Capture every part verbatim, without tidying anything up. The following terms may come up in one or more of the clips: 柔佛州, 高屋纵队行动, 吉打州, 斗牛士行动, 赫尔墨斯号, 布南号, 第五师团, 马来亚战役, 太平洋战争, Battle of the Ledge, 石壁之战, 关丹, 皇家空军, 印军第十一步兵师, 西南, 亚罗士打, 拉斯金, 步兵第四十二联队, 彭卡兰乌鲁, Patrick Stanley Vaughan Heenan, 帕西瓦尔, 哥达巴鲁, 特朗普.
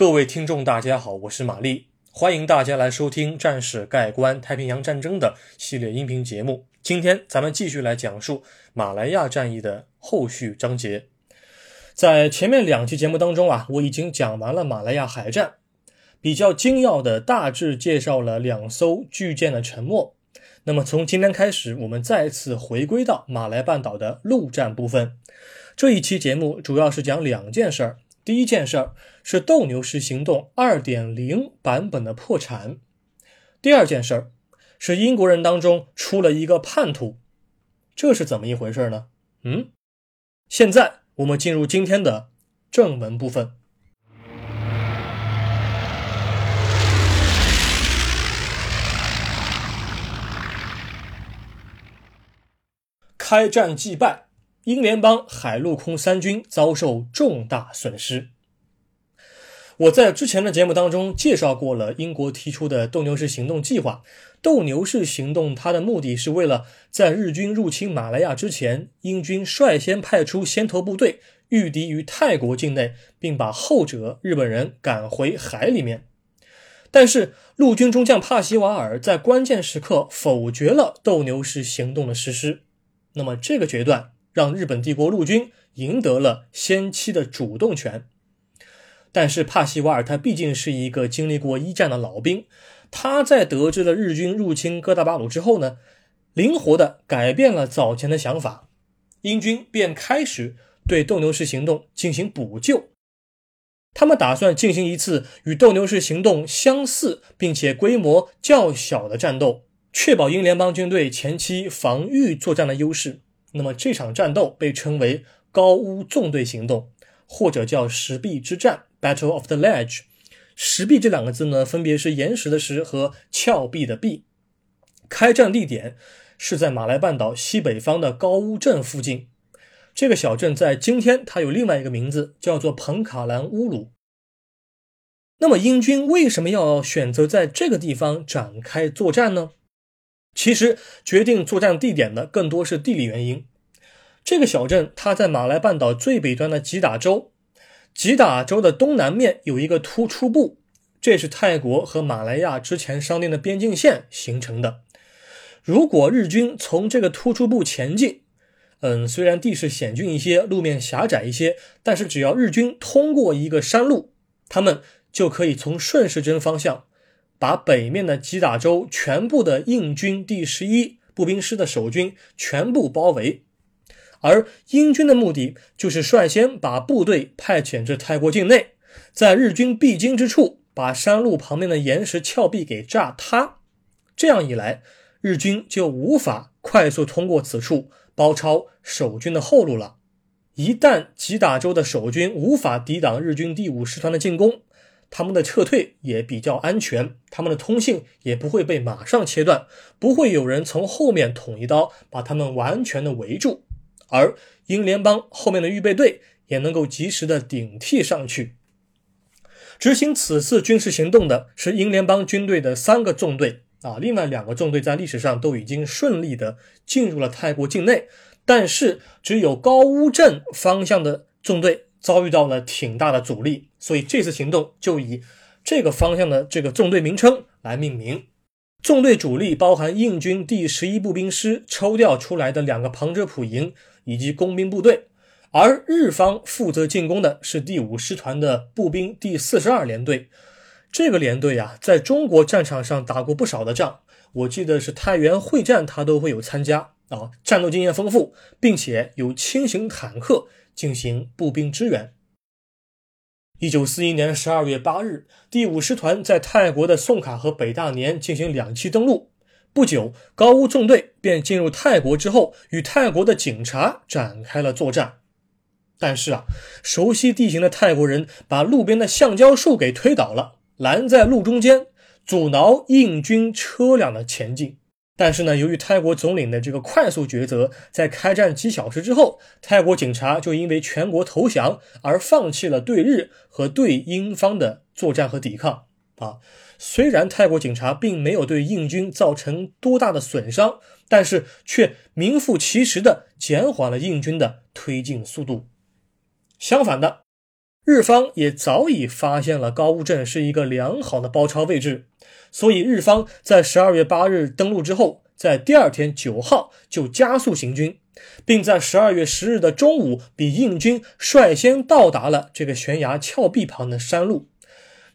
各位听众大家好，我是玛丽，欢迎大家来收听《战史概观太平洋战争》的系列音频节目。今天咱们继续来讲述马来亚战役的后续章节。在前面两期节目当中啊，我已经讲完了马来亚海战，比较精要的大致介绍了两艘巨舰的沉没。那么从今天开始，我们再次回归到马来半岛的陆战部分。这一期节目主要是讲两件事儿。第一件事儿是斗牛士行动 二点零 版本的破产。第二件事儿是英国人当中出了一个叛徒。这是怎么一回事呢？嗯，现在我们进入今天的正文部分。开战即败，英联邦海陆空三军遭受重大损失。我在之前的节目当中介绍过了英国提出的斗牛士行动计划。斗牛士行动它的目的是为了在日军入侵马来亚之前，英军率先派出先头部队御敌于泰国境内，并把后者日本人赶回海里面。但是陆军中将帕西瓦尔在关键时刻否决了斗牛士行动的实施。那么这个决断让日本帝国陆军赢得了先期的主动权。但是帕西瓦尔他毕竟是一个经历过一战的老兵，他在得知了日军入侵哥达巴鲁之后呢，灵活的改变了早前的想法，英军便开始对斗牛士行动进行补救。他们打算进行一次与斗牛士行动相似并且规模较小的战斗，确保英联邦军队前期防御作战的优势。那么这场战斗被称为高屋纵队行动，或者叫石壁之战 Battle of the Ledge。 石壁这两个字呢，分别是岩石的石和峭壁的壁。开战地点是在马来半岛西北方的高屋镇附近，这个小镇在今天它有另外一个名字，叫做彭卡兰乌鲁。那么英军为什么要选择在这个地方展开作战呢？其实决定作战地点的更多是地理原因。这个小镇它在马来半岛最北端的吉打州，吉打州的东南面有一个突出部，这是泰国和马来亚之前商定的边境线形成的。如果日军从这个突出部前进，嗯，虽然地势险峻一些，路面狭窄一些，但是只要日军通过一个山路，他们就可以从顺时针方向把北面的吉打州全部的印军第十一步兵师的守军全部包围。而英军的目的就是率先把部队派遣至泰国境内，在日军必经之处把山路旁边的岩石峭壁给炸塌。这样一来，日军就无法快速通过此处包抄守军的后路了。一旦吉打州的守军无法抵挡日军第五师团的进攻，他们的撤退也比较安全，他们的通信也不会被马上切断，不会有人从后面捅一刀把他们完全的围住，而英联邦后面的预备队也能够及时的顶替上去。执行此次军事行动的是英联邦军队的三个纵队啊，另外两个纵队在历史上都已经顺利的进入了泰国境内，但是只有高屋镇方向的纵队遭遇到了挺大的阻力，所以这次行动就以这个方向的这个纵队名称来命名。纵队主力包含印军第十一步兵师抽调出来的两个旁遮普营以及工兵部队，而日方负责进攻的是第五师团的步兵第四十二联队。这个联队啊，在中国战场上打过不少的仗，我记得是太原会战他都会有参加啊，战斗经验丰富，并且有轻型坦克进行步兵支援。一九四一年十二月八日，第五师团在泰国的宋卡和北大年进行两栖登陆。不久，高屋纵队便进入泰国之后，与泰国的警察展开了作战。但是啊，熟悉地形的泰国人把路边的橡胶树给推倒了，拦在路中间，阻挠印军车辆的前进。但是呢，由于泰国总领的这个快速抉择，在开战几小时之后，泰国警察就因为全国投降而放弃了对日和对英方的作战和抵抗啊。虽然泰国警察并没有对印军造成多大的损伤，但是却名副其实的减缓了印军的推进速度。相反的，日方也早已发现了高屋镇是一个良好的包抄位置，所以日方在十二月八日登陆之后，在第二天九号就加速行军，并在十二月十日的中午比印军率先到达了这个悬崖峭壁旁的山路。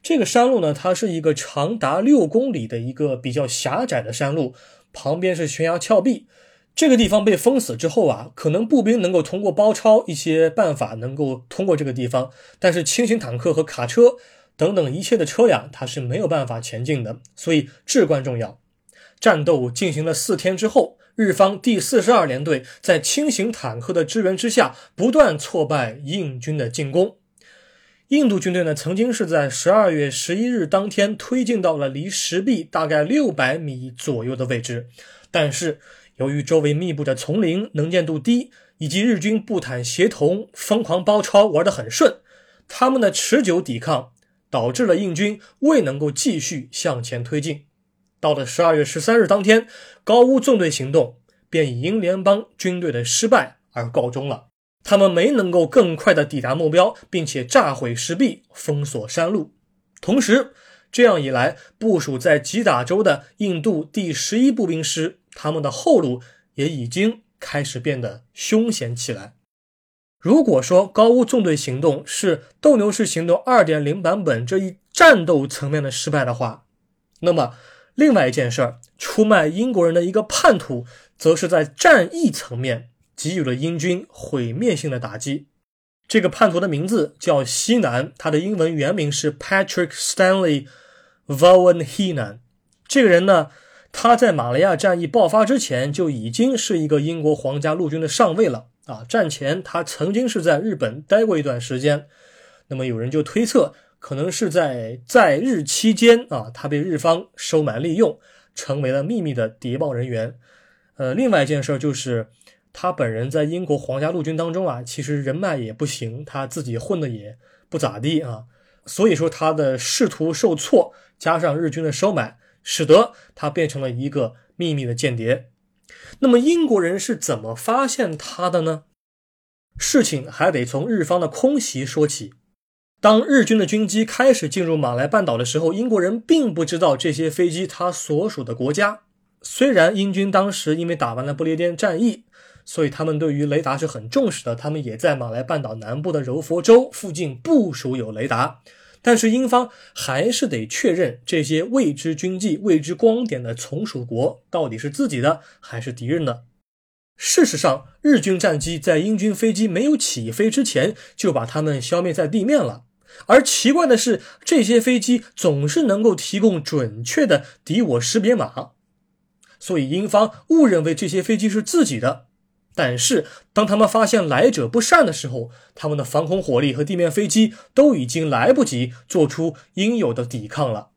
这个山路呢，它是一个长达六公里的一个比较狭窄的山路，旁边是悬崖峭壁。这个地方被封死之后啊，可能步兵能够通过包抄一些办法能够通过这个地方，但是轻型坦克和卡车等等一切的车辆它是没有办法前进的，所以至关重要。战斗进行了四天之后，日方第四十二联队在轻型坦克的支援之下不断挫败印军的进攻。印度军队呢，曾经是在十二月十一日当天推进到了离石壁大概六百米左右的位置，但是由于周围密布着丛林，能见度低，以及日军步坦协同疯狂包抄玩得很顺，他们的持久抵抗导致了印军未能够继续向前推进。到了十二月十三日当天，高屋纵队行动便以英联邦军队的失败而告终了，他们没能够更快地抵达目标，并且炸毁石壁，封锁山路。同时这样一来，部署在吉打州的印度第十一步兵师他们的后路也已经开始变得凶险起来。如果说高屋纵队行动是斗牛士行动 二点零 版本这一战斗层面的失败的话，那么另外一件事儿，出卖英国人的一个叛徒则是在战役层面给予了英军毁灭性的打击。这个叛徒的名字叫西南，他的英文原名是 Patrick Stanley Vaughan Heenan。 这个人呢，他在马来亚战役爆发之前就已经是一个英国皇家陆军的上尉了啊。战前他曾经是在日本待过一段时间，那么有人就推测，可能是在在日期间啊，他被日方收买利用，成为了秘密的谍报人员。呃，另外一件事就是，他本人在英国皇家陆军当中啊，其实人脉也不行，他自己混的也不咋地啊，所以说他的仕途受挫，加上日军的收买，使得他变成了一个秘密的间谍。那么英国人是怎么发现他的呢？事情还得从日方的空袭说起。当日军的军机开始进入马来半岛的时候，英国人并不知道这些飞机它所属的国家。虽然英军当时因为打完了不列颠战役，所以他们对于雷达是很重视的，他们也在马来半岛南部的柔佛州附近部署有雷达，但是英方还是得确认这些未知军机、未知光点的从属国到底是自己的还是敌人的。事实上，日军战机在英军飞机没有起飞之前就把它们消灭在地面了，而奇怪的是，这些飞机总是能够提供准确的敌我识别码，所以英方误认为这些飞机是自己的。但是当他们发现来者不善的时候，他们的防空火力和地面飞机都已经来不及做出应有的抵抗了。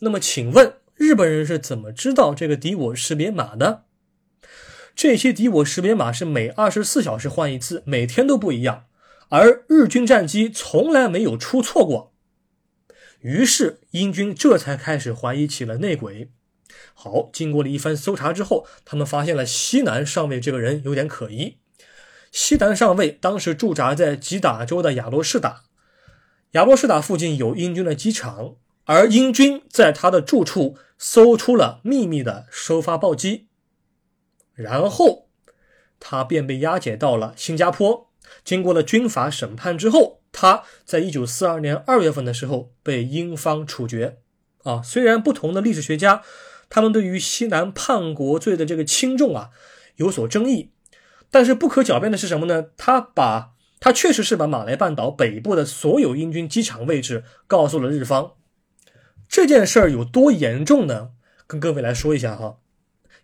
那么请问，日本人是怎么知道这个敌我识别码的？这些敌我识别码是每二十四小时换一次，每天都不一样，而日军战机从来没有出错过。于是英军这才开始怀疑起了内鬼。好，经过了一番搜查之后，他们发现了西南上尉这个人有点可疑。西南上尉当时驻扎在吉打州的亚罗士打，亚罗士打附近有英军的机场，而英军在他的住处搜出了秘密的收发报机，然后他便被押解到了新加坡。经过了军法审判之后，他在一九四二年二月份的时候被英方处决啊。虽然不同的历史学家他们对于西南叛国罪的这个轻重啊有所争议，但是不可狡辩的是什么呢？他把他确实是把马来半岛北部的所有英军机场位置告诉了日方。这件事儿有多严重呢？跟各位来说一下哈。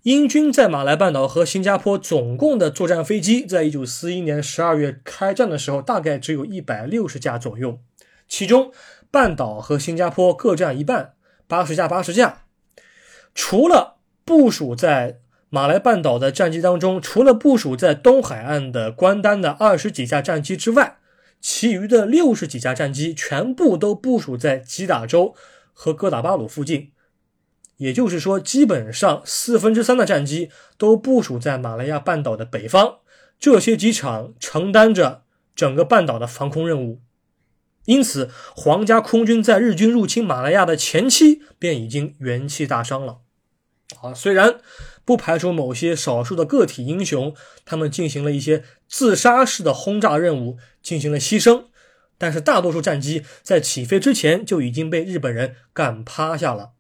英军在马来半岛和新加坡总共的作战飞机在一九四一年十二月开战的时候大概只有一百六十架左右，其中半岛和新加坡各占一半，八十架八十架。除了部署在马来半岛的战机当中，除了部署在东海岸的关丹的二十几架战机之外，其余的六十几架战机全部都部署在吉打州和哥打巴鲁附近。也就是说，基本上四分之三的战机都部署在马来亚半岛的北方，这些机场承担着整个半岛的防空任务。因此皇家空军在日军入侵马来亚的前期便已经元气大伤了。啊，虽然不排除某些少数的个体英雄他们进行了一些自杀式的轰炸任务，进行了牺牲，但是大多数战机在起飞之前就已经被日本人干趴下了。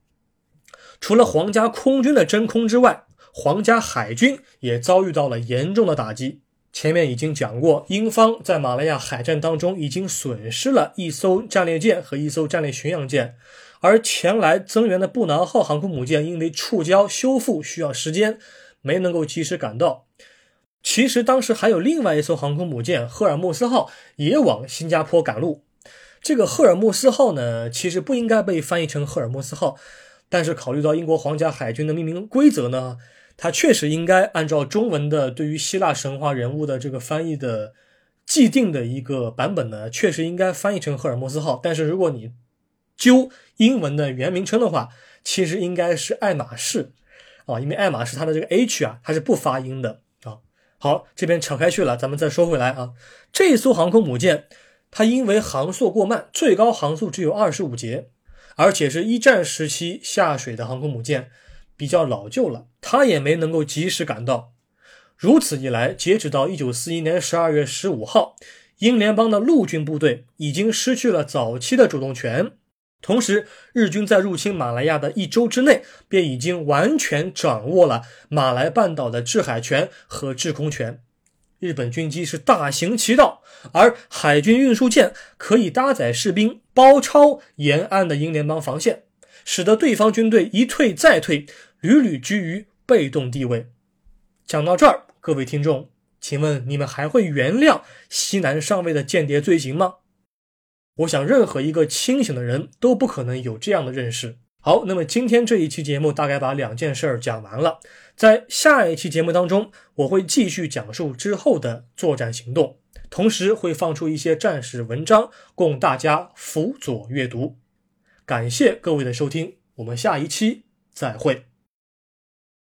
除了皇家空军的真空之外，皇家海军也遭遇到了严重的打击。前面已经讲过，英方在马来亚海战当中已经损失了一艘战列舰和一艘战列巡洋舰，而前来增援的布南号航空母舰因为触礁修复需要时间，没能够及时赶到。其实当时还有另外一艘航空母舰赫尔墨斯号也往新加坡赶路。这个赫尔墨斯号呢，其实不应该被翻译成赫尔墨斯号，但是考虑到英国皇家海军的命名规则呢，它确实应该按照中文的对于希腊神话人物的这个翻译的既定的一个版本呢，确实应该翻译成赫尔墨斯号。但是如果你究英文的原名称的话，其实应该是爱马仕啊，因为爱马仕它的这个 H 啊，它是不发音的啊。好，这边扯开去了，咱们再说回来啊，这艘航空母舰它因为航速过慢，最高航速只有二十五节，而且是一战时期下水的航空母舰，比较老旧了，他也没能够及时赶到。如此一来，截止到一九四一年十二月十五号，英联邦的陆军部队已经失去了早期的主动权，同时日军在入侵马来亚的一周之内便已经完全掌握了马来半岛的制海权和制空权。日本军机是大行其道，而海军运输舰可以搭载士兵包抄沿岸的英联邦防线，使得对方军队一退再退，屡屡居于被动地位。讲到这儿，各位听众，请问你们还会原谅西南上尉的间谍罪行吗？我想任何一个清醒的人都不可能有这样的认识。好，那么今天这一期节目大概把两件事儿讲完了，在下一期节目当中，我会继续讲述之后的作战行动，同时会放出一些战史文章供大家辅佐阅读。感谢各位的收听，我们下一期再会。